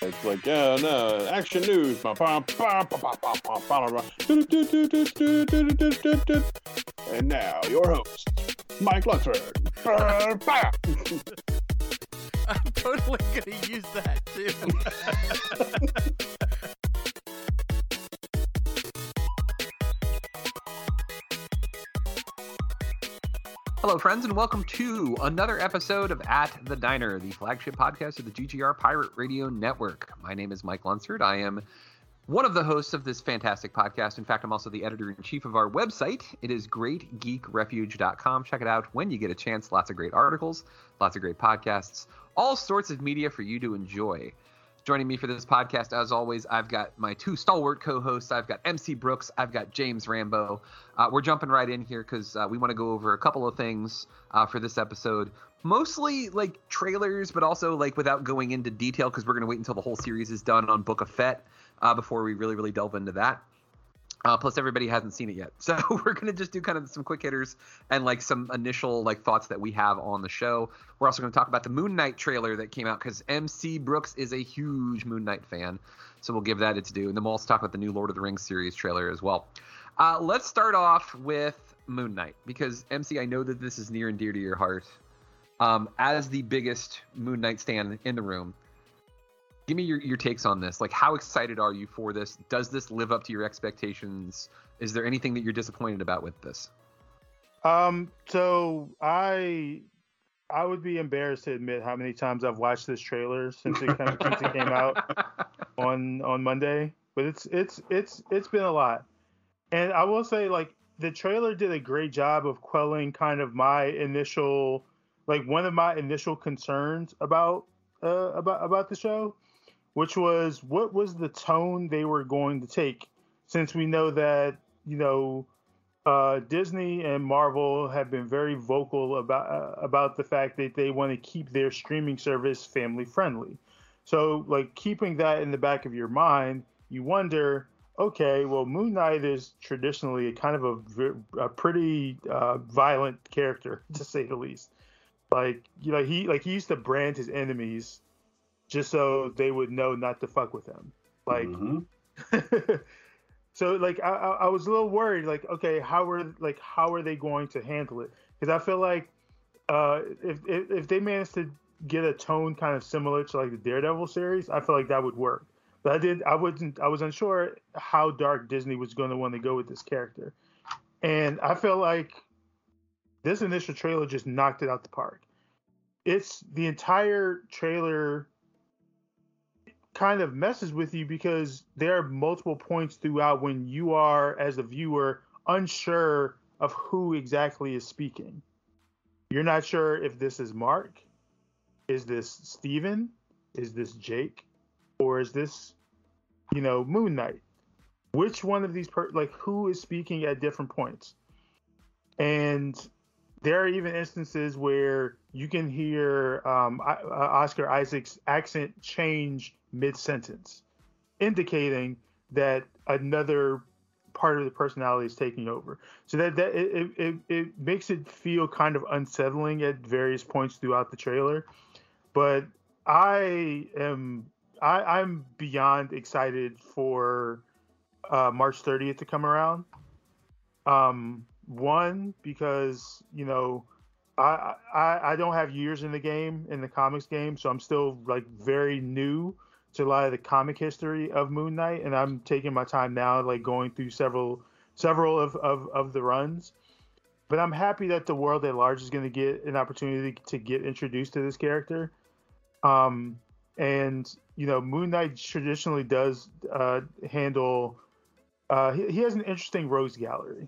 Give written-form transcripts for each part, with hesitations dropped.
It's like, no, action news. And now, your host, Mike Lunsford. I'm totally gonna use that, too. Hello, friends, and welcome to another episode of At the Diner, the flagship podcast of the GGR Pirate Radio Network. My name is Mike Lunsford. I am one of the hosts of this fantastic podcast. In fact, I'm also the editor-in-chief of our website. It is greatgeekrefuge.com. Check it out when you get a chance. Lots of great articles, lots of great podcasts, all sorts of media for you to enjoy. Joining me for this podcast, as always, I've got my two stalwart co-hosts. I've got MC Brooks. I've got James Rambo. We're jumping right in here because we want to go over a couple of things for this episode. Mostly like trailers, but also like without going into detail because we're going to wait until the whole series is done on Book of Fett before we really delve into that. Plus, everybody hasn't seen it yet. So we're going to just do kind of some quick hitters and like some initial like thoughts that we have on the show. We're also going to talk about the Moon Knight trailer that came out because MC Brooks is a huge Moon Knight fan. So we'll give that its due. And then we'll also talk about the new Lord of the Rings series trailer as well. Let's start off with Moon Knight because, MC, I know that this is near and dear to your heart. As the biggest Moon Knight stan in the room, give me your takes on this. Like, how excited are you for this? Does this live up to your expectations? Is there anything that you're disappointed about with this? So I would be embarrassed to admit how many times I've watched this trailer since it came out on Monday. But it's been a lot. And I will say, like, the trailer did a great job of quelling kind of my initial, like, one of my initial concerns about the show, which was what was the tone they were going to take, since we know that, you know, Disney and Marvel have been very vocal about the fact that they want to keep their streaming service family friendly. So, like, keeping that in the back of your mind, you wonder, okay, well, Moon Knight is traditionally a kind of a pretty violent character, to say the least. Like, you know, he used to brand his enemies just so they would know not to fuck with him. Like, mm-hmm. So, like, I was a little worried. Like, okay, how are they going to handle it? Because I feel like if they managed to get a tone kind of similar to like the Daredevil series, I feel like that would work. But I was unsure how dark Disney was going to want to go with this character, and I feel like this initial trailer just knocked it out the park. It's the entire trailer kind of messes with you because there are multiple points throughout when you are, as a viewer, unsure of who exactly is speaking. You're not sure if this is Mark, is this Steven, is this Jake, or is this, you know, Moon Knight? Which one of these, who is speaking at different points? And there are even instances where you can hear Oscar Isaac's accent change mid-sentence, indicating that another part of the personality is taking over. So that it makes it feel kind of unsettling at various points throughout the trailer. But I'm beyond excited for March 30th to come around. One, because, you know, I don't have years in the game, in the comics game, so I'm still like very new to a lot of the comic history of Moon Knight, and I'm taking my time now, like going through several of the runs. But I'm happy that the world at large is going to get an opportunity to get introduced to this character. And you know, Moon Knight traditionally does handle. He has an interesting rose gallery.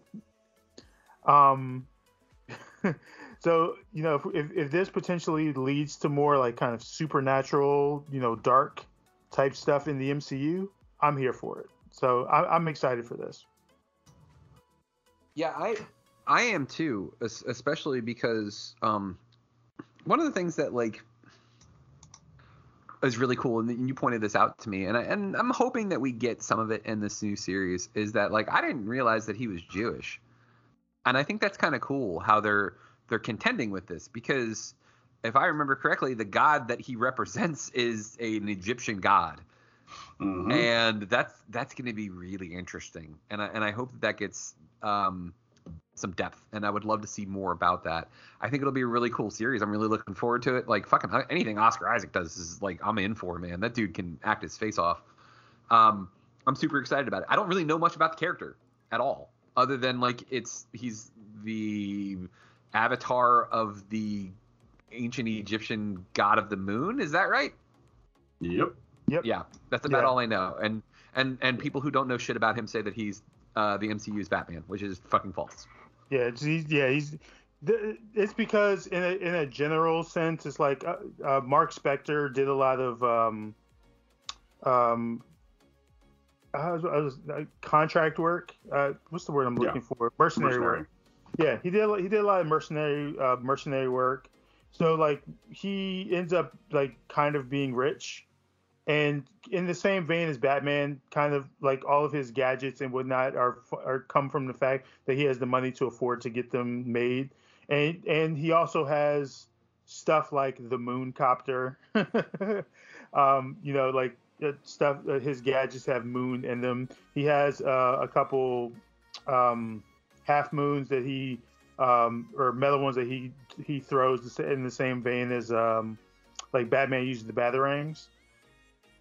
So, you know, if this potentially leads to more like kind of supernatural, you know, dark type stuff in the MCU, I'm here for it. So I'm excited for this. Yeah, I am too, especially because one of the things that like is really cool, and you pointed this out to me, and I'm hoping that we get some of it in this new series, is that like I didn't realize that he was Jewish. And I think that's kind of cool how they're contending with this, because if I remember correctly, the god that he represents is an Egyptian god. Mm-hmm. And that's going to be really interesting. And I hope that gets some depth, and I would love to see more about that. I think it'll be a really cool series. I'm really looking forward to it. Like fucking anything Oscar Isaac does is like I'm in for, man. That dude can act his face off. I'm super excited about it. I don't really know much about the character at all, other than like he's the avatar of the ancient Egyptian god of the moon. Is that right? Yep. Yeah, that's about all I know. And people who don't know shit about him say that he's the MCU's Batman, which is fucking false. Yeah, it's because in a general sense, it's like Mark Spector did a lot of contract work. What's the word I'm looking for? Mercenary work. Yeah, he did a lot of mercenary work. So like he ends up like kind of being rich, and in the same vein as Batman, kind of like all of his gadgets and whatnot are come from the fact that he has the money to afford to get them made, and he also has stuff like the Moon Copter, you know, like. Stuff, his gadgets have moon in them. He has a couple half moons that he or metal ones that he throws in the same vein as like Batman uses the Batarangs.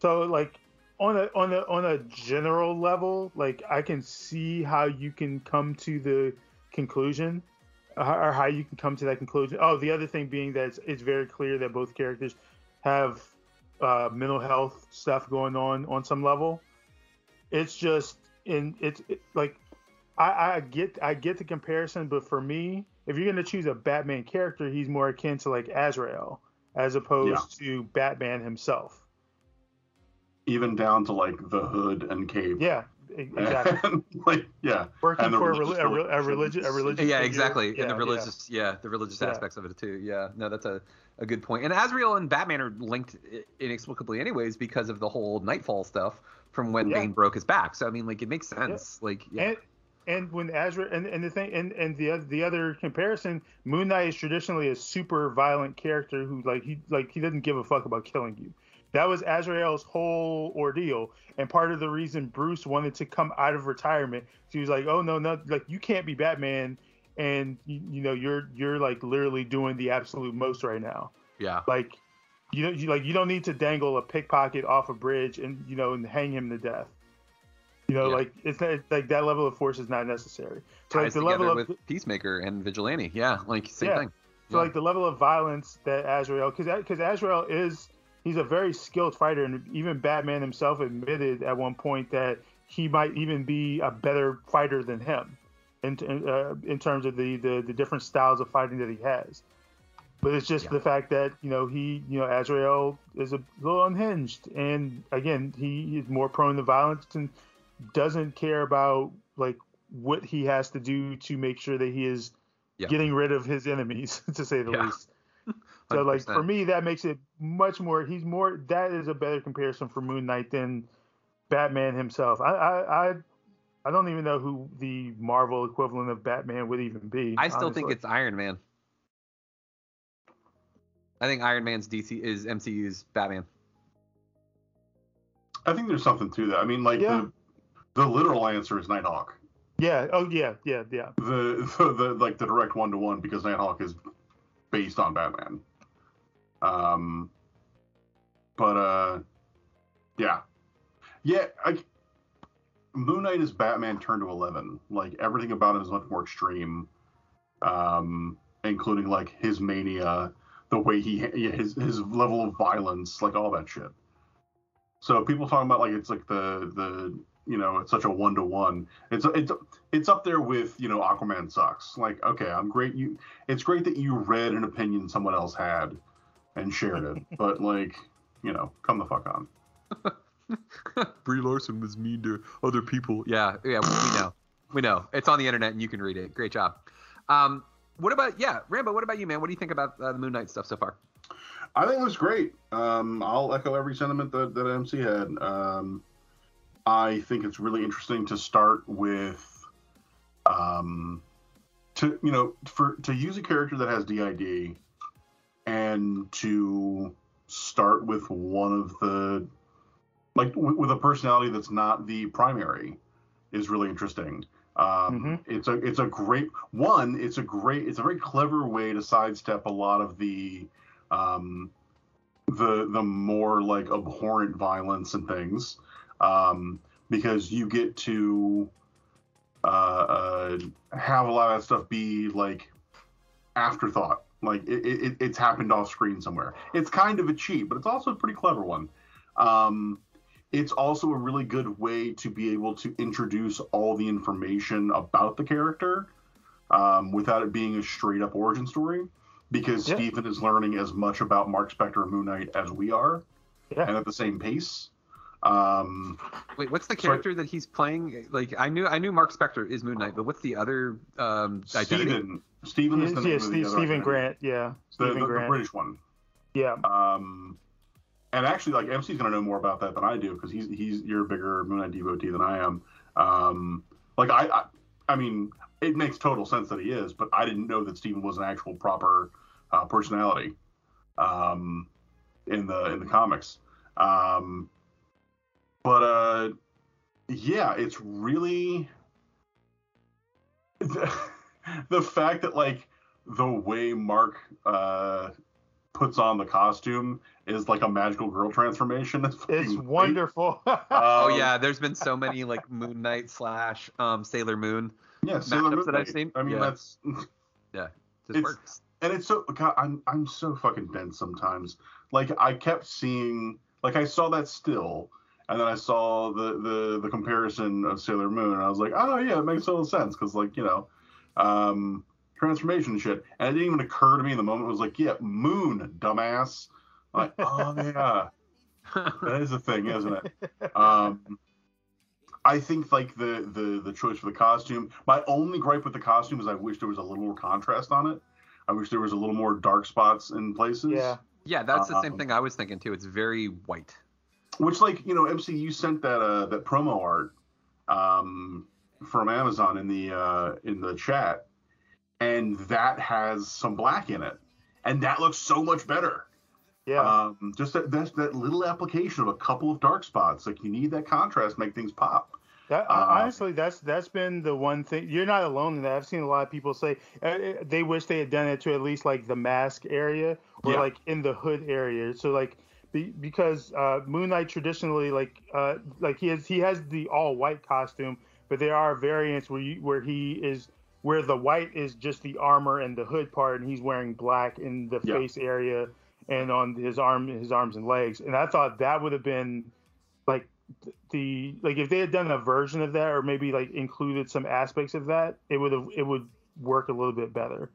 So like on a general level, like I can see how you can come to the conclusion, or how you can come to that conclusion. Oh, the other thing being that it's very clear that both characters have mental health stuff going on some level. It's just I get the comparison, but for me, if you're going to choose a Batman character, he's more akin to like Azrael as opposed to Batman himself, even down to like the hood and cape. Yeah, exactly. And, like, yeah, working for a religious yeah, exactly. And the religious aspects of it too. Yeah, no, that's a good point. And Azrael and Batman are linked inexplicably anyways because of the whole Nightfall stuff from when Bane broke his back. So I mean, like, it makes sense. Yeah. Like, yeah. And when Azrael and the thing and the other comparison, Moon Knight is traditionally a super violent character who he doesn't give a fuck about killing you. That was Azrael's whole ordeal, and part of the reason Bruce wanted to come out of retirement. She was like, "Oh no, like you can't be Batman, and you know you're like literally doing the absolute most right now. Yeah, like you don't need to dangle a pickpocket off a bridge and you know and hang him to death. You know, like it's like that level of force is not necessary. So like, the level of with Peacemaker and Vigilante, like same thing. So like the level of violence that Azrael, because Azrael is. He's a very skilled fighter, and even Batman himself admitted at one point that he might even be a better fighter than him in terms of the different styles of fighting that he has. But it's just the fact that, you know, Azrael is a little unhinged, and again, he is more prone to violence and doesn't care about like what he has to do to make sure that he is getting rid of his enemies, to say the least. 100%. So like for me, that makes it much more. That is a better comparison for Moon Knight than Batman himself. I I don't even know who the Marvel equivalent of Batman would even be. I still think it's Iron Man. I think Iron Man's DC is MCU's Batman. I think there's something to that. I mean, like the literal answer is Nighthawk. Yeah. Oh yeah. The like the direct one-to-one, because Nighthawk is based on Batman. Moon Knight is Batman turned to 11. Like, everything about him is much more extreme, including like his mania, the way his level of violence, like all that shit. So people talking about like it's like the you know, it's such a 1-to-1. It's up there with, you know, Aquaman sucks. Like, okay, I'm great. It's great that you read an opinion someone else had and shared it, but like, you know, come the fuck on. Brie Larson was mean to other people. Yeah, we know. It's on the internet and you can read it. Great job. What about Rambo? What about you, man? What do you think about the Moon Knight stuff so far? I think it was great. I'll echo every sentiment that MC had. I think it's really interesting to start with, to use a character that has DID and to start with one of the, like, with a personality that's not the primary is really interesting. It's a very clever way to sidestep a lot of the more like abhorrent violence and things. Because you get to have a lot of that stuff be like afterthought, like it's happened off screen somewhere. It's kind of a cheat, but it's also a pretty clever one. It's also a really good way to be able to introduce all the information about the character without it being a straight up origin story, because Stephen is learning as much about Mark Spector and Moon Knight as we are, and at the same pace. Wait, what's the character that he's playing? Like, I knew Mark Spector is Moon Knight, but what's the other identity? Stephen is the name of the other Stephen Grant, the British one. Yeah. And actually, like, MC's gonna know more about that than I do, because you're a bigger Moon Knight devotee than I am. I mean, it makes total sense that he is, but I didn't know that Stephen was an actual proper personality in the comics. But it's really the fact that, like, the way Mark puts on the costume is like a magical girl transformation. It's wonderful. There's been so many like Moon Knight / Sailor Moon matchups that I've seen. I mean, that's it works. And it's so, God, I'm so fucking dense sometimes. Like, I kept seeing, like, I saw that still. And then I saw the comparison of Sailor Moon, and I was like, oh, yeah, it makes total sense, because, like, you know, transformation shit. And it didn't even occur to me in the moment. It was like, yeah, Moon, dumbass. I'm like, oh, yeah. That is a thing, isn't it? I think, like, the choice for the costume, my only gripe with the costume is I wish there was a little more contrast on it. I wish there was a little more dark spots in places. Yeah, that's the same thing I was thinking, too. It's very white. Which, like, you know, MCU sent that promo art from Amazon in the chat, and that has some black in it, and that looks so much better. Yeah. Just that little application of a couple of dark spots, like, you need that contrast to make things pop. That, honestly, that's been the one thing. You're not alone in that. I've seen a lot of people say they wish they had done it to at least like the mask area or like in the hood area. So like. Because Moon Knight traditionally, like he has the all white costume, but there are variants where the white is just the armor and the hood part, and he's wearing black in the face area and on his arms and legs. And I thought that would have been like if they had done a version of that, or maybe like included some aspects of that, it would work a little bit better.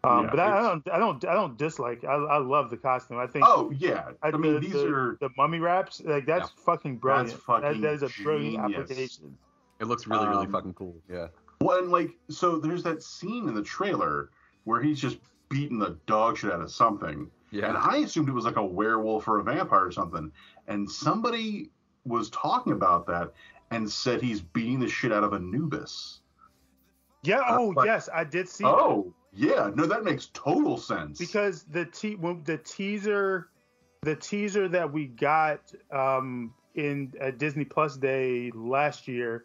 But I don't dislike. I love the costume. I think. Oh yeah. These are the mummy wraps. Like that's fucking brilliant. That's fucking that is a brilliant application. It looks really, really fucking cool. Yeah. Well, and like, so there's that scene in the trailer where he's just beating the dog shit out of something. Yeah. And I assumed it was like a werewolf or a vampire or something. And somebody was talking about that, and said he's beating the shit out of Anubis. Yeah. Oh, like, yes, I did see. Oh, that. Yeah. No, that makes total sense. Because the teaser that we got in at Disney Plus Day last year,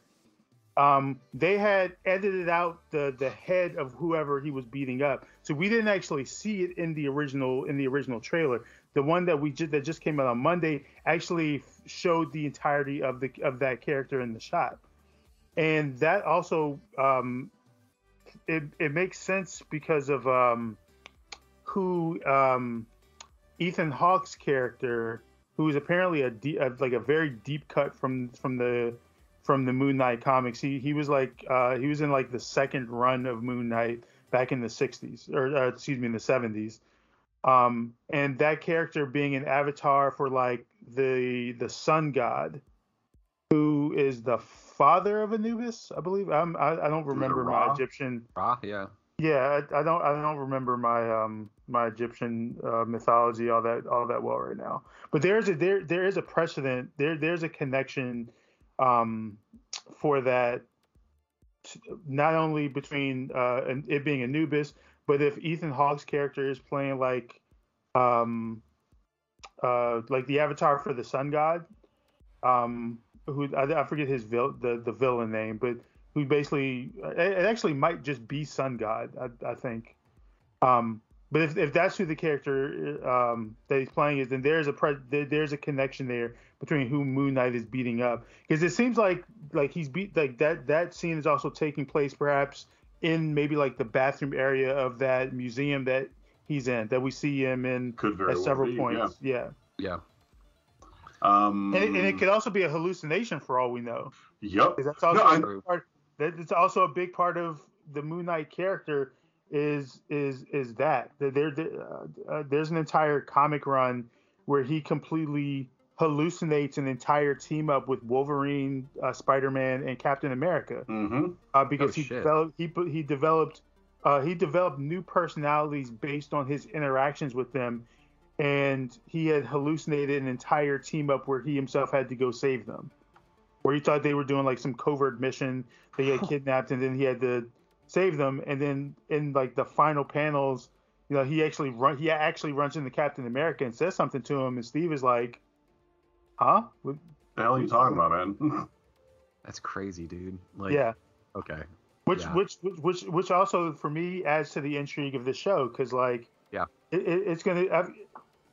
they had edited out the head of whoever he was beating up, so we didn't actually see it in the original trailer. The one that just came out on Monday actually showed the entirety of that character in the shot. And that also, it makes sense because of Ethan Hawke's character, who is apparently a very deep cut from the Moon Knight comics. He was in like the second run of Moon Knight back in the 60s, or in the 70s. And that character being an avatar for like the sun god, who is the father of Anubis, I believe. I don't remember my Egyptian. Ra, yeah. Yeah, I don't remember my my Egyptian mythology all that well right now. But there is a precedent. There's a connection for that, not only between it being Anubis, but if Ethan Hawke's character is playing like the avatar for the sun god, who I forget his the villain name, but who basically, it actually might just be sun god, I think. But if that's who the character that he's playing is, then there's a connection there between who Moon Knight is beating up, because it seems like he's beat like that scene is also taking place perhaps in maybe like the bathroom area of that museum that he's in, that we see him in at several points. Yeah. Yeah. And it could also be a hallucination for all we know. Yep. That's also it's also a big part of the Moon Knight character is that there's an entire comic run where he completely hallucinates an entire team up with Wolverine, Spider-Man, and Captain America. Mm-hmm. Because he developed new personalities based on his interactions with them, and he had hallucinated an entire team up where he himself had to go save them, where he thought they were doing like some covert mission. They get kidnapped and then he had to save them. And then in like the final panels, you know, he actually runs into Captain America and says something to him, and Steve is like, huh? What the hell are you talking about, man? That's crazy, dude. Like, yeah. Okay. Which also for me adds to the intrigue of the show, because like, yeah, it's gonna.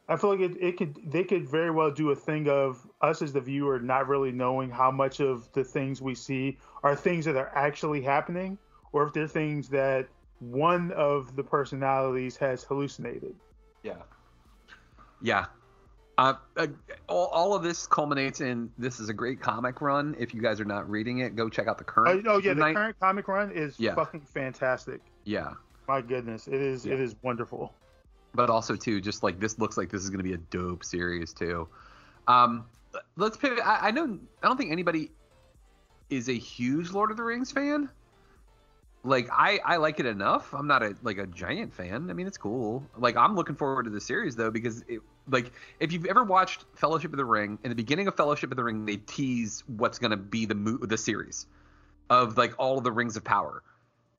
I feel like they could very well do a thing of us as the viewer not really knowing how much of the things we see are things that are actually happening, or if they're things that one of the personalities has hallucinated. Yeah. Yeah. All of this culminates in, this is a great comic run. If you guys are not reading it, go check out the current. The current comic run is fucking fantastic. Yeah. My goodness, it is. Yeah. It is wonderful. But also too, just like, this looks like this is going to be a dope series too. Let's pivot. I don't think anybody is a huge Lord of the Rings fan. Like, I like it enough. I'm not a giant fan. I mean, it's cool. Like, I'm looking forward to the series though, because it, like, if you've ever watched Fellowship of the Ring, in the beginning of Fellowship of the Ring, they tease what's going to be the series of like all of the Rings of Power,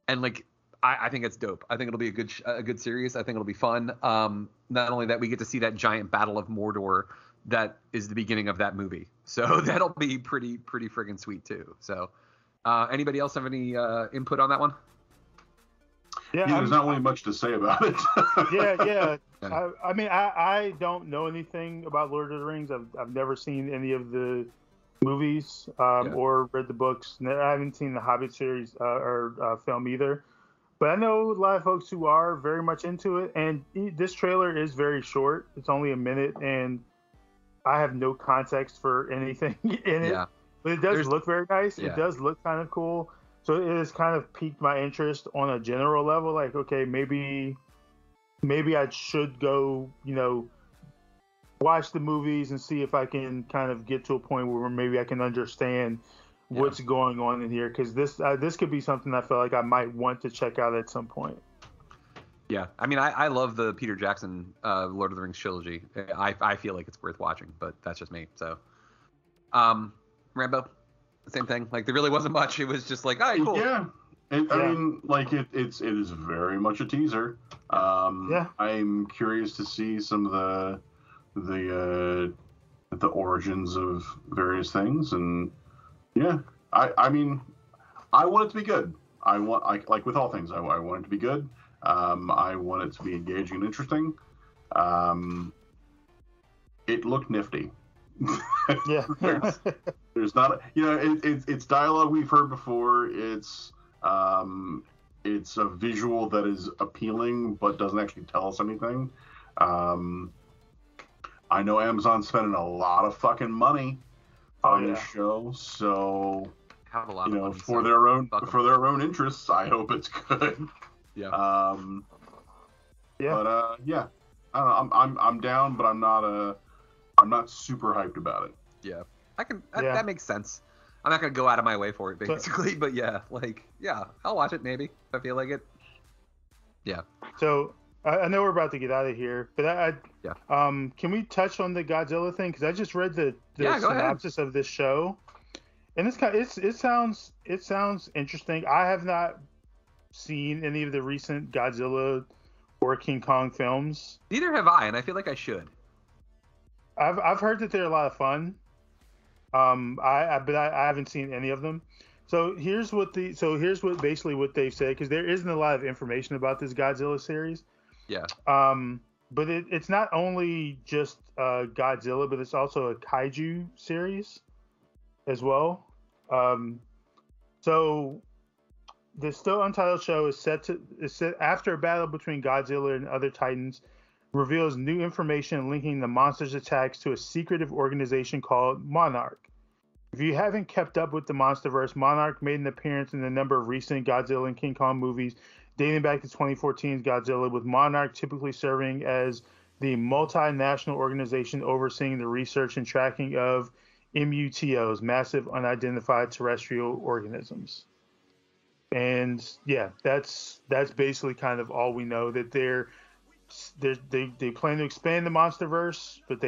and like, I think it's dope. I think it'll be a good series. I think it'll be fun. Not only that, we get to see that giant battle of Mordor that is the beginning of that movie, so that'll be pretty friggin' sweet too. So, anybody else have any input on that one? Yeah, there's not really much to say about it. Yeah. I mean, I don't know anything about Lord of the Rings. I've never seen any of the movies or read the books. I haven't seen the Hobbit series or film either. But I know a lot of folks who are very much into it, and this trailer is very short. It's only a minute, and I have no context for anything in it. Yeah. But it does look very nice. Yeah. It does look kind of cool. So it has kind of piqued my interest on a general level. Like, okay, maybe I should go, you know, watch the movies and see if I can kind of get to a point where maybe I can understand what's going on in here, because this could be something I feel like I might want to check out at some point. Yeah, I mean, I love the Peter Jackson Lord of the Rings trilogy. I feel like it's worth watching, but that's just me. So, Rambo. Same thing. Like, there really wasn't much. It was just like, all right, cool. Yeah. I mean, like, it is very much a teaser. I'm curious to see some of the origins of various things, and yeah, I mean, I want it to be good. Like with all things, I want it to be good. I want it to be engaging and interesting. It looked nifty. Yeah. there's not, it's dialogue we've heard before. It's a visual that is appealing but doesn't actually tell us anything. I know Amazon's spending a lot of fucking money on this show, so for their own interests, I hope it's good. Yeah. But yeah, I don't know. I'm down, but I'm not super hyped about it. Yeah, that makes sense. I'm not gonna go out of my way for it, basically, but yeah, like, yeah, I'll watch it maybe if I feel like it. Yeah. So I know we're about to get out of here, but can we touch on the Godzilla thing? Because I just read the synopsis of this show, and it sounds interesting. I have not seen any of the recent Godzilla or King Kong films. Neither have I, and I feel like I should. I've heard that they're a lot of fun. I haven't seen any of them. So here's what they've said, because there isn't a lot of information about this Godzilla series. Yeah. But it's not only just Godzilla, but it's also a kaiju series as well. So the still untitled show is set after a battle between Godzilla and other titans. Reveals new information linking the monster's attacks to a secretive organization called Monarch. If you haven't kept up with the Monsterverse, Monarch made an appearance in a number of recent Godzilla and King Kong movies, dating back to 2014's Godzilla, with Monarch typically serving as the multinational organization overseeing the research and tracking of MUTOs, massive unidentified terrestrial organisms. And yeah, that's basically kind of all we know, that they plan to expand the Monsterverse, but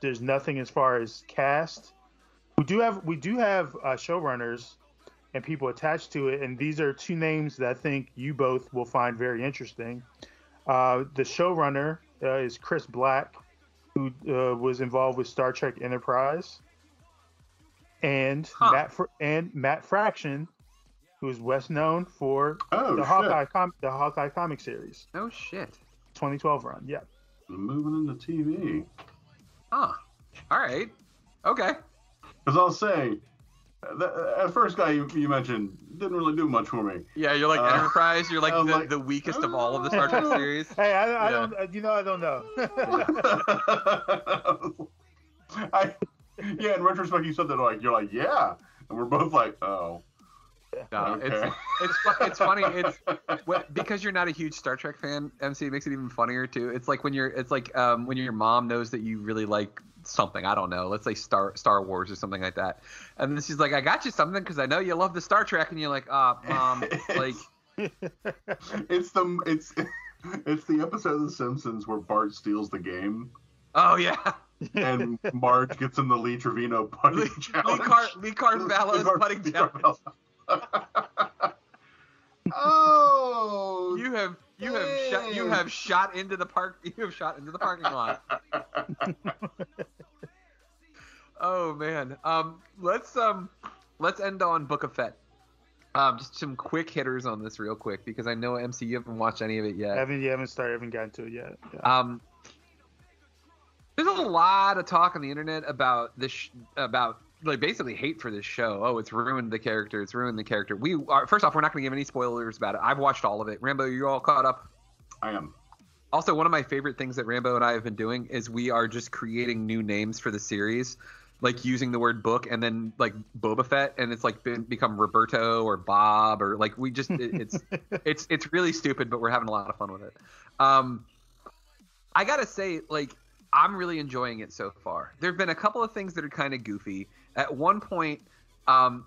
there's nothing as far as cast. We do have showrunners and people attached to it, and these are two names that I think you both will find very interesting. The showrunner is Chris Black, who was involved with Star Trek Enterprise, and Matt Fraction, who is best known for the Hawkeye comic series. Oh shit. 2012 run, yeah. Moving into TV. Huh. All right. Okay. Because I'll say, that first guy you mentioned didn't really do much for me. Yeah, you're like Enterprise. You're like the weakest of all of the Star Trek series. Hey, I don't know. In retrospect, you said that you're like, yeah, and we're both like, oh. No, okay. It's funny. Because you're not a huge Star Trek fan, MC, it makes it even funnier too. It's like when your mom knows that you really like something. I don't know. Let's say Star Wars or something like that, and then she's like, "I got you something because I know you love the Star Trek," and you're like, "Ah, mom." It's the episode of The Simpsons where Bart steals the game. Oh yeah. And Marge gets in the Lee Trevino putting challenge. Lee Carvalho's putting challenge. Oh, you have shot into the parking lot. Oh man. Let's end on Book of Fett. Just some quick hitters on this real quick, because I know MC, you haven't watched any of it yet. I haven't gotten to it yet. Yeah. There's a lot of talk on the internet about this like basically hate for this show. Oh, it's ruined the character. It's ruined the character. We are, first off, we're not going to give any spoilers about it. I've watched all of it. Rambo, you're all caught up. I am. Also, one of my favorite things that Rambo and I have been doing is we are just creating new names for the series, like using the word book and then like Boba Fett, and it's like become Roberto or Bob, or like we just it's really stupid, but we're having a lot of fun with it. I gotta say, like, I'm really enjoying it so far. There have been a couple of things that are kind of goofy. At one point,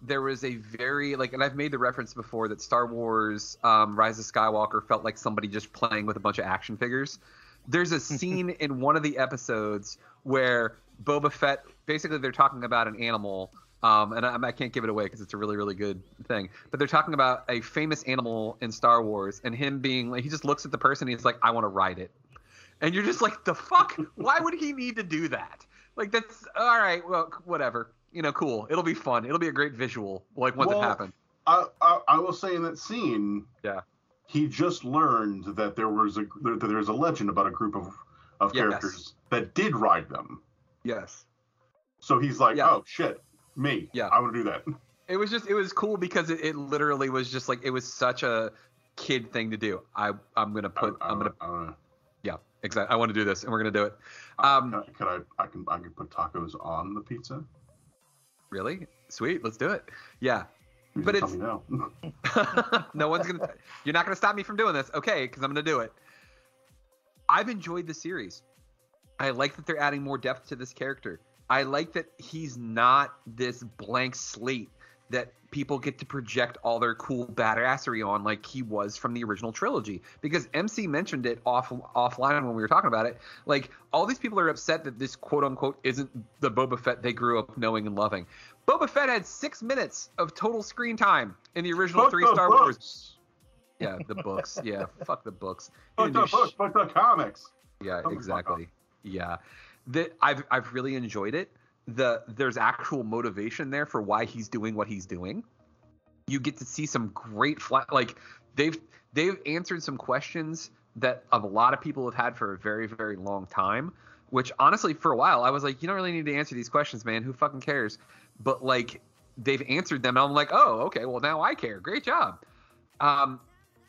there was a very, like, and I've made the reference before that Star Wars Rise of Skywalker felt like somebody just playing with a bunch of action figures. There's a scene in one of the episodes where Boba Fett, basically they're talking about an animal And I can't give it away because it's a really, really good thing. But they're talking about a famous animal in Star Wars and him being like, he just looks at the person and he's like, I want to ride it. And you're just like, the fuck? Why would he need to do that? Like, that's all right. Well, whatever. You know, cool. It'll be fun. It'll be a great visual. Like once it happened. I will say in that scene, yeah, he just learned that there's a legend about a group of characters that did ride them. Yes. So he's like, oh shit, me. Yeah, I want to do that. It was just, it was cool because it literally was just like, it was such a kid thing to do. Exactly. I want to do this, and we're gonna do it. Can I put tacos on the pizza? Really? Sweet. Let's do it. Yeah. You but it's no one's gonna. You're not gonna stop me from doing this, okay? Because I'm gonna do it. I've enjoyed the series. I like that they're adding more depth to this character. I like that he's not this blank slate that people get to project all their cool badassery on like he was from the original trilogy, because MC mentioned it offline when we were talking about it. Like, all these people are upset that this quote-unquote isn't the Boba Fett they grew up knowing and loving. Boba Fett had 6 minutes of total screen time in the original three Star Wars. Yeah, the books. Yeah, fuck the books. Fuck the books, fuck the comics. Yeah, exactly. Yeah. I've really enjoyed it. There's actual motivation there for why he's doing what he's doing. You get to see some great they've answered some questions that a lot of people have had for a very, very long time, which honestly for a while I was like, you don't really need to answer these questions, man, who fucking cares? But like, they've answered them and I'm like, oh, okay, well now I care. Great job.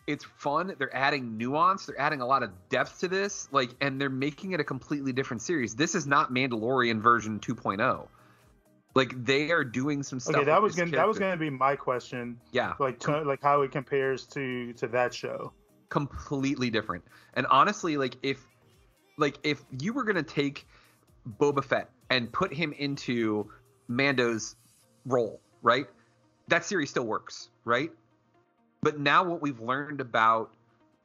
It's fun. They're adding nuance. They're adding a lot of depth to this, like, and they're making it a completely different series. This is not Mandalorian version 2.0. Like, they are doing some stuff. Okay, that was gonna be my question. Yeah, like how it compares to that show. Completely different. And honestly, if you were gonna take Boba Fett and put him into Mando's role, right? That series still works, right? But now what we've learned about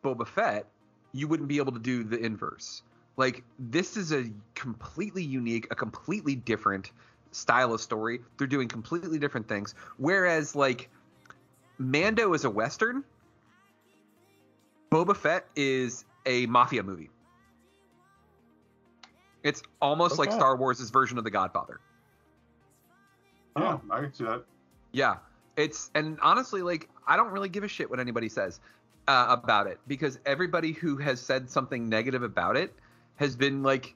Boba Fett, you wouldn't be able to do the inverse. Like, this is a completely unique, a completely different style of story. They're doing completely different things. Whereas, like, Mando is a Western. Boba Fett is a mafia movie. It's almost like Star Wars' version of The Godfather. Yeah, I can see that. Yeah. And honestly, like, I don't really give a shit what anybody says about it, because everybody who has said something negative about it has been like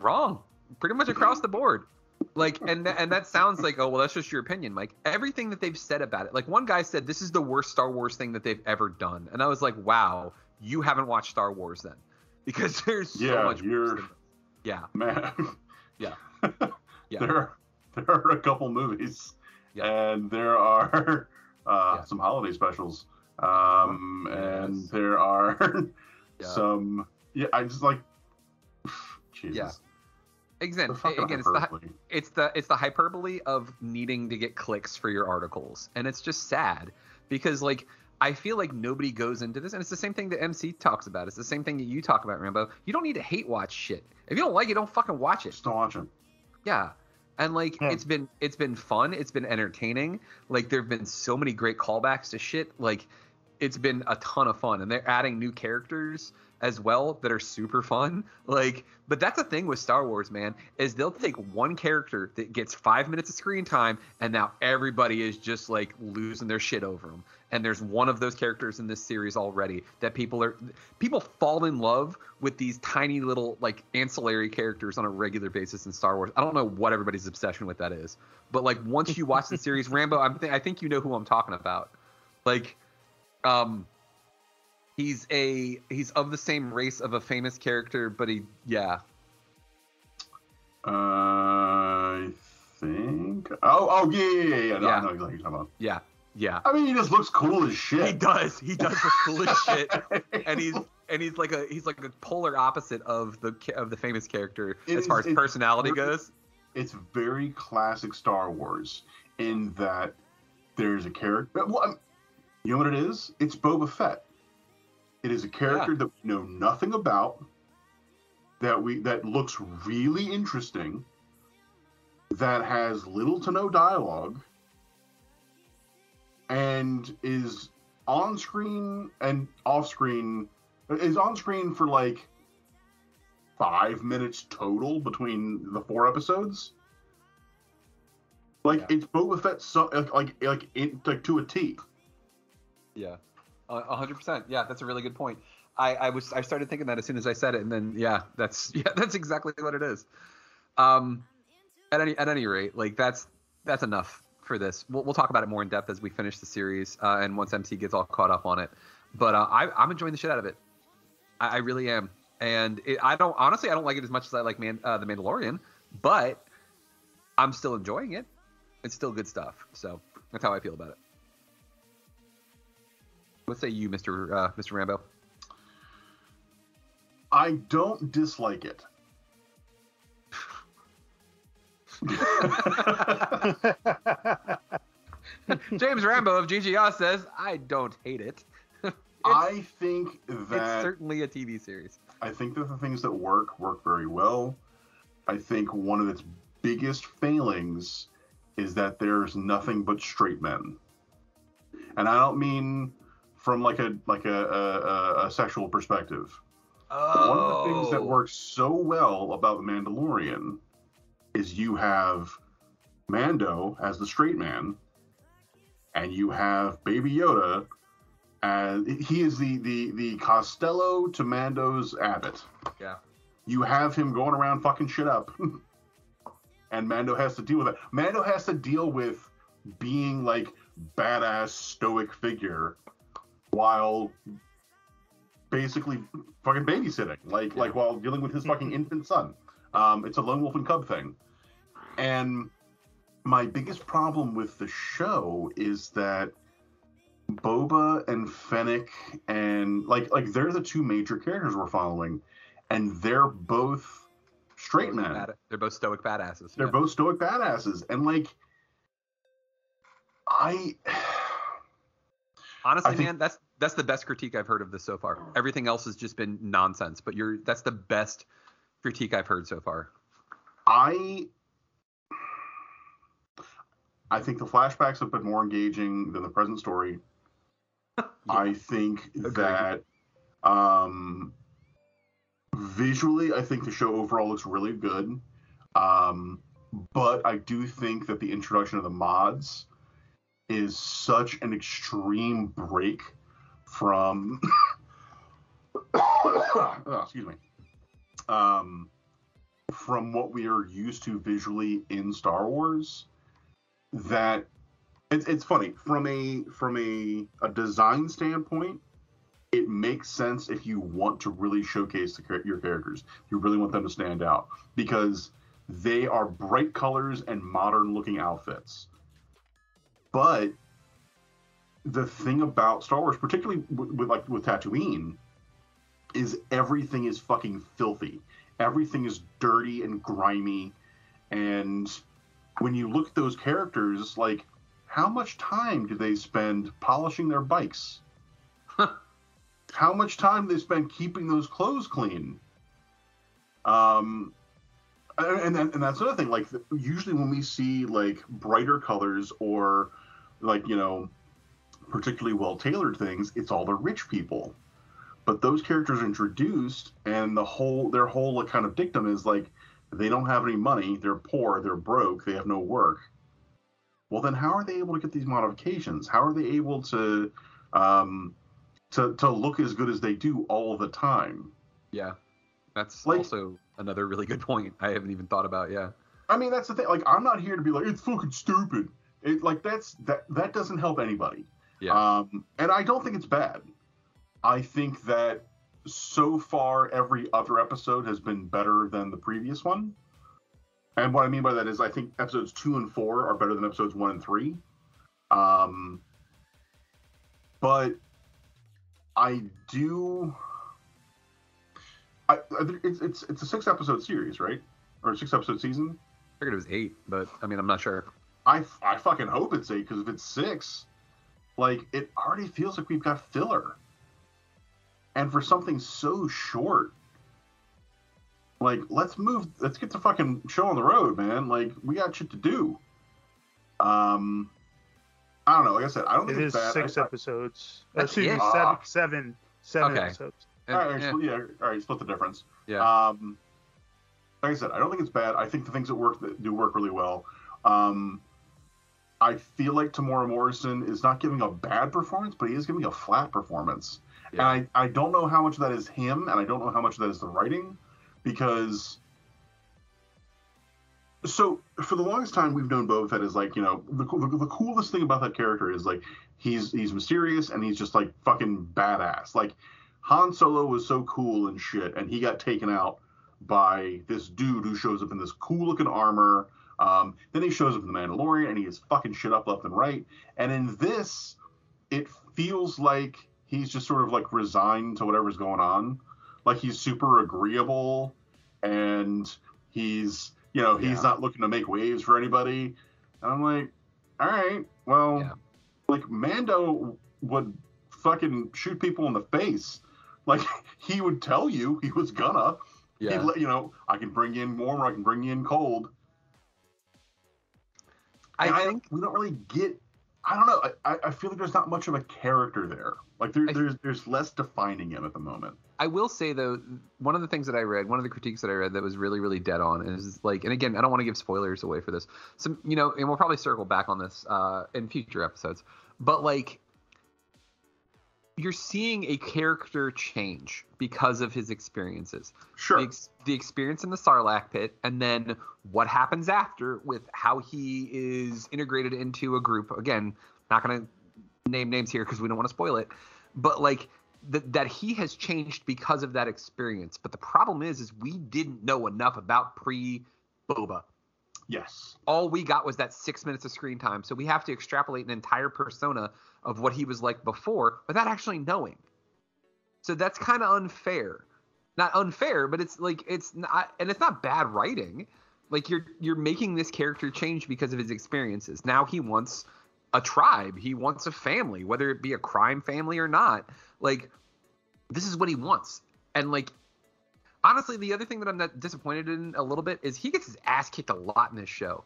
wrong pretty much across the board. Like, and that sounds like, oh, well, that's just your opinion, Mike. Everything that they've said about it, like, one guy said this is the worst Star Wars thing that they've ever done, and I was like, wow, you haven't watched Star Wars then, because there's so much worse. Yeah, man. Yeah, yeah. There are a couple movies. Yeah. And there are some holiday specials, and there are some. Yeah, I just like. Jesus. Yeah. Again, it's the hyperbole of needing to get clicks for your articles, and it's just sad because, like, I feel like nobody goes into this, and it's the same thing that MC talks about. It's the same thing that you talk about, Rambo. You don't need to hate watch shit. If you don't like it, don't fucking watch it. Just don't watch it. Yeah. And, like, it's been fun. It's been entertaining. Like, there have been so many great callbacks to shit. Like, it's been a ton of fun. And they're adding new characters as well that are super fun. Like, but that's the thing with Star Wars, man, is they'll take one character that gets 5 minutes of screen time, and now everybody is just, like, losing their shit over them. And there's one of those characters in this series already that people fall in love with these tiny little, like, ancillary characters on a regular basis in Star Wars. I don't know what everybody's obsession with that is, but, like, once you watch the series, Rambo, I think you know who I'm talking about. Like, he's of the same race of a famous character, but I think. Oh yeah. No, I know exactly what you're talking about. Yeah. Yeah, I mean, he just looks cool as shit. He does look cool as shit, and he's like a polar opposite of the famous character as far as personality goes. It's very classic Star Wars in that there's a character. Well, you know what it is? It's Boba Fett. It is a character that we know nothing about, that looks really interesting, that has little to no dialogue and is on screen and off screen, is on screen for like 5 minutes total between the four episodes. Like, yeah. It's Boba Fett, so, like to a T. Yeah, 100%. Yeah, that's a really good point. I started thinking that as soon as I said it, and then that's exactly what it is. At any rate, like that's enough for this. We'll talk about it more in depth as we finish the series and once MC gets all caught up on it. But I'm enjoying the shit out of it. I really am, and I don't like it as much as I like the Mandalorian, but I'm still enjoying it. It's still good stuff. So that's how I feel about it. What say you, Mr. Rambo? I don't dislike it. James Rambo of GGR says, I don't hate it. I think that... It's certainly a TV series. I think that the things that work very well. I think one of its biggest failings is that there's nothing but straight men. And I don't mean from like a sexual perspective. Oh. One of the things that works so well about The Mandalorian is you have Mando as the straight man, and you have Baby Yoda as he is the Costello to Mando's Abbott. Yeah. You have him going around fucking shit up. And Mando has to deal with it. Mando has to deal with being like badass stoic figure while basically fucking babysitting, like while dealing with his fucking infant son. It's a lone wolf and cub thing. And my biggest problem with the show is that Boba and Fennec and like they're the two major characters we're following, and they're both straight men. They're both stoic badasses. They're both stoic badasses. And like, I think, man, that's the best critique I've heard of this so far. Everything else has just been nonsense, but that's the best critique I've heard so far. I think the flashbacks have been more engaging than the present story. Yeah. I think that, visually, I think the show overall looks really good, but I do think that the introduction of the mods is such an extreme break from from what we are used to visually in Star Wars that it's funny from a design standpoint. It makes sense if you want to really showcase your characters. You really want them to stand out because they are bright colors and modern-looking outfits. But the thing about Star Wars, particularly with Tatooine, is everything is fucking filthy. Everything is dirty and grimy. And when you look at those characters, like, how much time do they spend polishing their bikes? How much time they spend keeping those clothes clean? And that's another thing. Like, usually when we see like brighter colors or like, you know, particularly well-tailored things, it's all the rich people. But those characters are introduced, and their whole like, kind of dictum is like they don't have any money, they're poor, they're broke, they have no work. Well, then how are they able to get these modifications? How are they able to look as good as they do all the time? Yeah, that's like, also another really good point I haven't even thought about. Yeah, I mean, that's the thing. Like, I'm not here to be like, it's fucking stupid. It, like, that doesn't help anybody. Yeah. And I don't think it's bad. I think that so far every other episode has been better than the previous one. And what I mean by that is I think episodes 2 and 4 are better than episodes 1 and 3. But I do. It's a 6-episode series, right? Or a 6-episode season? I figured it was 8, but I mean, I'm not sure. I fucking hope it's 8, because if it's 6, like, it already feels like we've got filler. And for something so short, Like, let's move. Let's get the fucking show on the road, man. Like, we got shit to do. I don't know. Like I said, I don't think it's bad. It is six episodes. Seven episodes. All right, split the difference. Yeah. Like I said, I don't think it's bad. I think the things that do work really well. I feel like Tamora Morrison is not giving a bad performance, but he is giving a flat performance. Yeah. And I don't know how much of that is him, and I don't know how much of that is the writing, because... So, for the longest time, we've known Boba Fett as, like, you know, the coolest thing about that character is, like, he's mysterious, and he's just, like, fucking badass. Like, Han Solo was so cool and shit, and he got taken out by this dude who shows up in this cool-looking armor. Then he shows up in The Mandalorian, and he is fucking shit up left and right. And in this, it feels like he's just sort of, like, resigned to whatever's going on. Like, he's super agreeable, and he's... You know, he's not looking to make waves for anybody. And I'm like, all right, well, like, Mando would fucking shoot people in the face. Like, he would tell you he was gonna. Yeah. He'd let you know, I can bring you in warm or I can bring you in cold. I think we don't really get, I don't know. I feel like there's not much of a character there. Like, there's less defining him at the moment. I will say, though, one of the things that I read, one of the critiques that I read that was really, really dead on is, like, and again, I don't want to give spoilers away for this. So, you know, and we'll probably circle back on this in future episodes. But, like, you're seeing a character change because of his experiences. Sure. The experience in the Sarlacc pit, and then what happens after with how he is integrated into a group. Again, not going to name names here because we don't want to spoil it. But, like... That he has changed because of that experience. But the problem is we didn't know enough about pre-Boba. Yes. All we got was that 6 minutes of screen time. So we have to extrapolate an entire persona of what he was like before without actually knowing. So that's kind of unfair. Not unfair, but it's like it's not – and it's not bad writing. Like you're making this character change because of his experiences. Now he wants – a tribe. He wants a family, whether it be a crime family or not. Like, this is what he wants. And, like, honestly, the other thing that I'm disappointed in a little bit is he gets his ass kicked a lot in this show.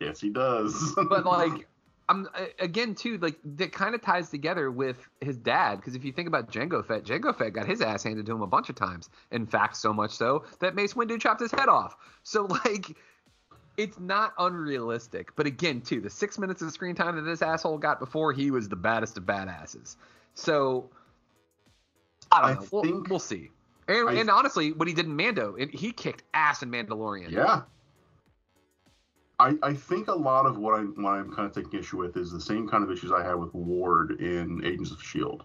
Yes, he does. But, like, I'm again, too, like, that kind of ties together with his dad. Because if you think about Jango Fett got his ass handed to him a bunch of times. In fact, so much so that Mace Windu chopped his head off. So, like... It's not unrealistic, but again, too, the 6 minutes of screen time that this asshole got before, he was the baddest of badasses. So, I don't know. We'll see. And honestly, what he did in Mando, he kicked ass in Mandalorian. Yeah. I think a lot of what I'm kind of taking issue with is the same kind of issues I had with Ward in Agents of S.H.I.E.L.D.,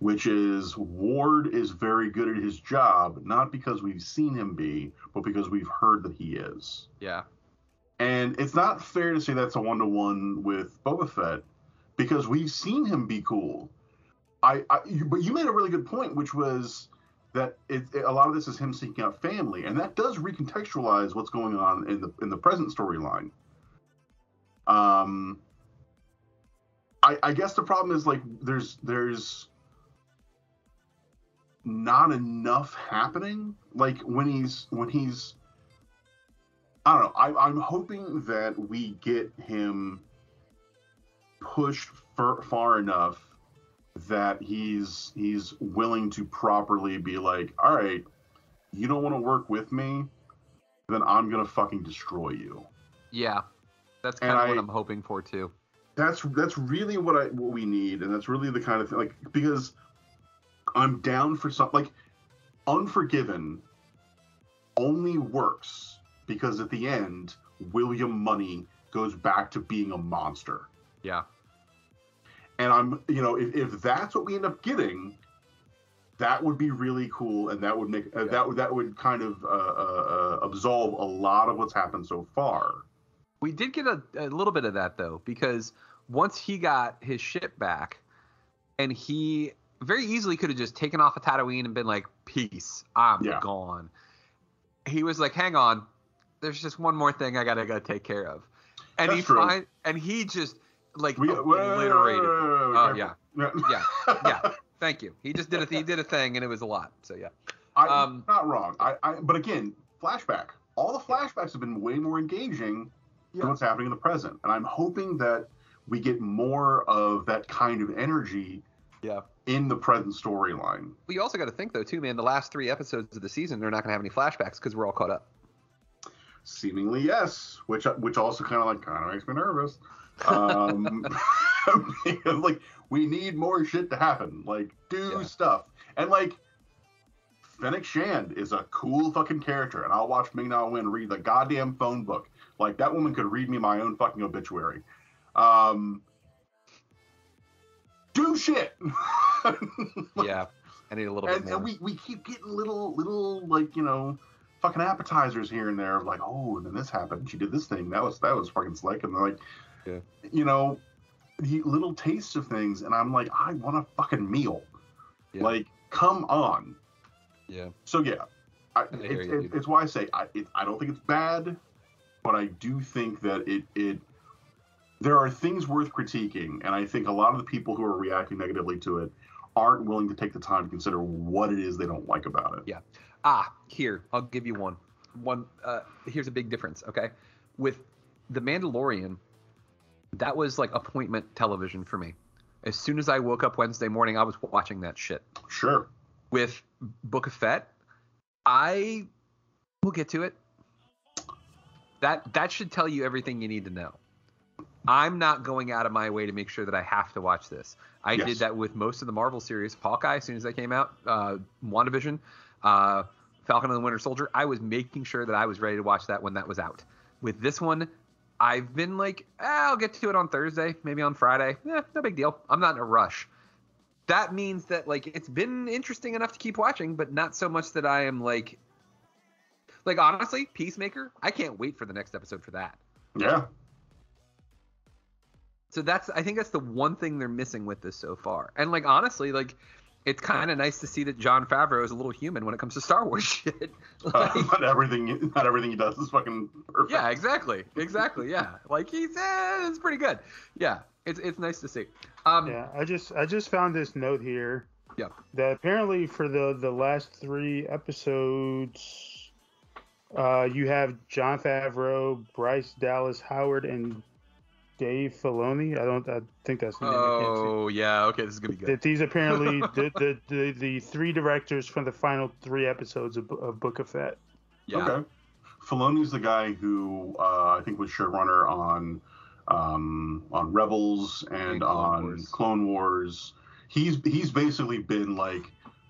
which is Ward is very good at his job, not because we've seen him be, but because we've heard that he is. Yeah. And it's not fair to say that's a one-to-one with Boba Fett because we've seen him be cool. But you made a really good point, which was that a lot of this is him seeking out family, and that does recontextualize what's going on in the present storyline. I guess the problem is, like, there's not enough happening. Like when he's. I don't know. I'm hoping that we get him pushed far enough that he's willing to properly be like, all right, you don't want to work with me, then I'm gonna fucking destroy you. Yeah, that's kind of what I'm hoping for too. That's really what we need, and that's really the kind of thing, like, because I'm down for something like Unforgiven only works because at the end, William Money goes back to being a monster. Yeah. And I'm, you know, if that's what we end up getting, that would be really cool. And that would make, that would kind of absolve a lot of what's happened so far. We did get a little bit of that though, because once he got his ship back and he very easily could have just taken off a Tatooine and been like, peace, I'm gone. He was like, hang on, there's just one more thing I gotta take care of. And he just like obliterated. Oh yeah. Thank you. He just did a thing, and it was a lot. So yeah, I'm not wrong. But again, flashback. All the flashbacks have been way more engaging than what's happening in the present, and I'm hoping that we get more of that kind of energy. Yeah. In the present storyline. Well, you also got to think though, too, man. The last three episodes of the season, they're not going to have any flashbacks because we're all caught up. Seemingly, yes. Which also kind of makes me nervous. Like, we need more shit to happen. Like, do stuff. And like, Fennec Shand is a cool fucking character, and I'll watch Ming-Na Wen read the goddamn phone book. Like, that woman could read me my own fucking obituary. Do shit. Like, yeah, I need a little bit more. And we keep getting little like, you know, fucking appetizers here and there. Like, oh, and then this happened. She did this thing. That was fucking slick. And they're like, you know, the little tastes of things. And I'm like, I want a fucking meal. Yeah. Like, come on. Yeah. So yeah, it's why I say I don't think it's bad, but I do think that it. There are things worth critiquing, and I think a lot of the people who are reacting negatively to it aren't willing to take the time to consider what it is they don't like about it. Yeah. Here, I'll give you one. Here's a big difference, okay? With The Mandalorian, that was like appointment television for me. As soon as I woke up Wednesday morning, I was watching that shit. Sure. With Book of Fett, we'll get to it. That should tell you everything you need to know. I'm not going out of my way to make sure that I have to watch this. I did that with most of the Marvel series. Hawkeye, as soon as they came out, WandaVision, Falcon and the Winter Soldier. I was making sure that I was ready to watch that when that was out. With this one, I've been like, I'll get to it on Thursday, maybe on Friday. No big deal. I'm not in a rush. That means that like it's been interesting enough to keep watching, but not so much that I am like honestly, Peacemaker, I can't wait for the next episode for that. Yeah. So I think that's the one thing they're missing with this so far. And like honestly, like it's kind of nice to see that Jon Favreau is a little human when it comes to Star Wars shit. Like, not everything he does is fucking perfect. Yeah, exactly. Yeah, like he's it's pretty good. Yeah, it's nice to see. I just found this note here. Yeah. That apparently for the last three episodes, you have Jon Favreau, Bryce Dallas Howard, and Dave Filoni. I think that's the name. Oh, yeah. Okay, this is going to be good. These apparently the three directors from the final three episodes of Book of Fett. Yeah. Okay. Filoni's the guy who I think was showrunner on Rebels and Clone Wars. He's basically been like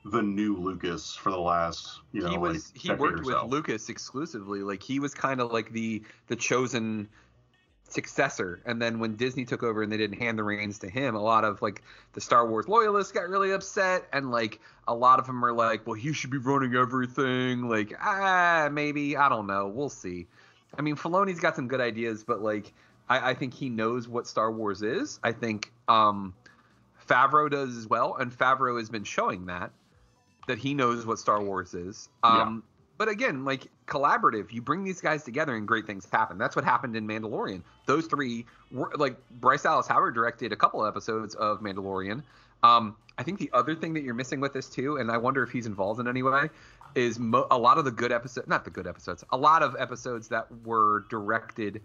the new Lucas for the last, you know, he worked with Lucas exclusively. Like he was kind of like the chosen successor, and then when Disney took over and they didn't hand the reins to him, a lot of like the Star Wars loyalists got really upset, and like a lot of them are like, well, he should be running everything, like maybe, I don't know, we'll see. I mean, Filoni's got some good ideas, but like I think he knows what Star Wars is. I think Favreau does as well, and Favreau has been showing that he knows what Star Wars is. But again, like collaborative, you bring these guys together and great things happen. That's what happened in Mandalorian. Those three were like, Bryce Dallas Howard directed a couple of episodes of Mandalorian. I think the other thing that you're missing with this too, and I wonder if he's involved in any way, is a lot of the good episodes, not the good episodes, a lot of episodes that were directed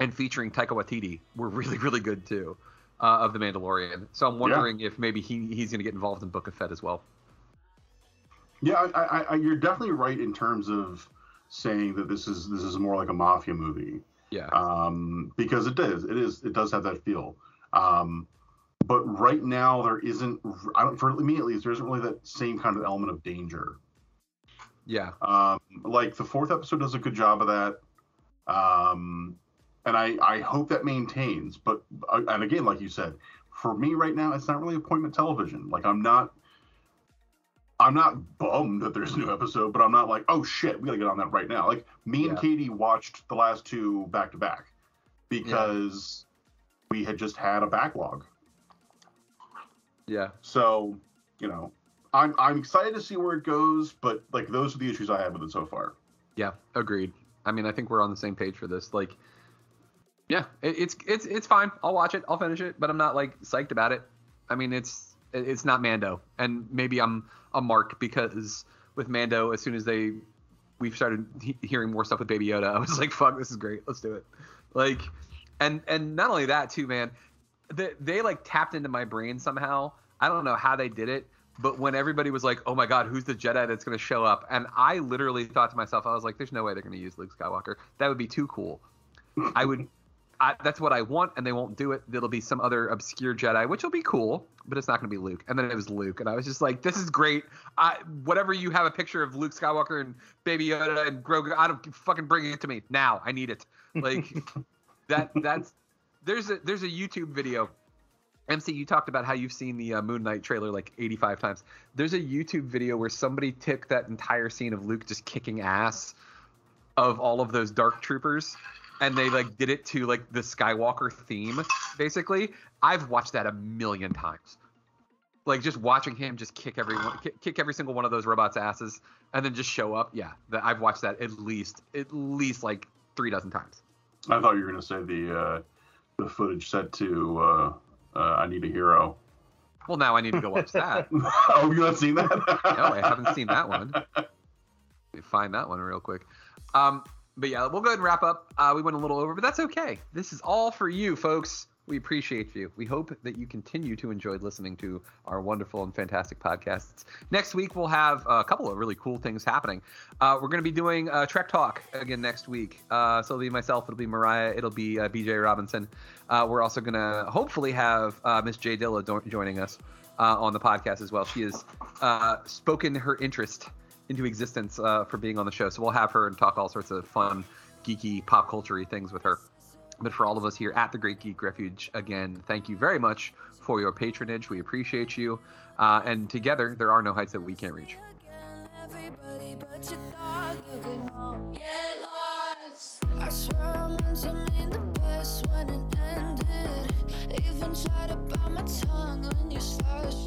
and featuring Taika Waititi were really, really good too, of The Mandalorian. So I'm wondering if maybe he's going to get involved in Book of Fett as well. Yeah, I you're definitely right in terms of saying that this is more like a mafia movie. Yeah. Because it does have that feel. But right now there isn't, for me at least, there isn't really that same kind of element of danger. Yeah. Like the fourth episode does a good job of that, and I hope that maintains. But and again, like you said, for me right now, it's not really appointment television. Like I'm not bummed that there's a new episode, but I'm not like, oh shit, we gotta get on that right now. Like me and Katie watched the last two back to back because we had just had a backlog. Yeah. So, you know, I'm excited to see where it goes, but like those are the issues I have with it so far. Yeah, agreed. I mean, I think we're on the same page for this. Like, yeah, it's fine. I'll watch it, I'll finish it, but I'm not like psyched about it. I mean, it's It's not Mando, and maybe I'm a mark because with Mando, as soon as we've started hearing more stuff with Baby Yoda, I was like, "Fuck, this is great. Let's do it." Like, and not only that too, man. They like tapped into my brain somehow. I don't know how they did it, but when everybody was like, "Oh my God, who's the Jedi that's going to show up?" and I literally thought to myself, I was like, "There's no way they're going to use Luke Skywalker. That would be too cool." That's what I want, and they won't do it. It'll be some other obscure Jedi, which will be cool, but it's not going to be Luke. And then it was Luke, and I was just like, "This is great." Whatever you have a picture of Luke Skywalker and Baby Yoda and Grogu, I don't fucking bring it to me now. I need it. Like there's a YouTube video. MC, you talked about how you've seen the Moon Knight trailer like 85 times. There's a YouTube video where somebody took that entire scene of Luke just kicking ass of all of those dark troopers, and they like did it to like the Skywalker theme, basically. I've watched that a million times. Like just watching him just kick every single one of those robots' asses, and then just show up. Yeah, I've watched that at least like 3 dozen times. I thought you were gonna say the footage set to I Need a Hero. Well, now I need to go watch that. Oh, you haven't seen that? No, I haven't seen that one. Let me find that one real quick. But yeah, we'll go ahead and wrap up. We went a little over, but that's okay. This is all for you, folks. We appreciate you. We hope that you continue to enjoy listening to our wonderful and fantastic podcasts. Next week, we'll have a couple of really cool things happening. We're going to be doing Trek Talk again next week. So it'll be myself, it'll be Mariah, it'll be BJ Robinson. We're also going to hopefully have Miss Jay Dilla joining us on the podcast as well. She has spoken her interest into existence for being on the show. So we'll have her and talk all sorts of fun, geeky, pop culture-y things with her. But for all of us here at the Great Geek Refuge, again, thank you very much for your patronage. We appreciate you. And together, there are no heights that we can't reach. Everybody but you thought you could all get lost. I swear I mean the best when it ended. Even tried to bite my tongue when you started.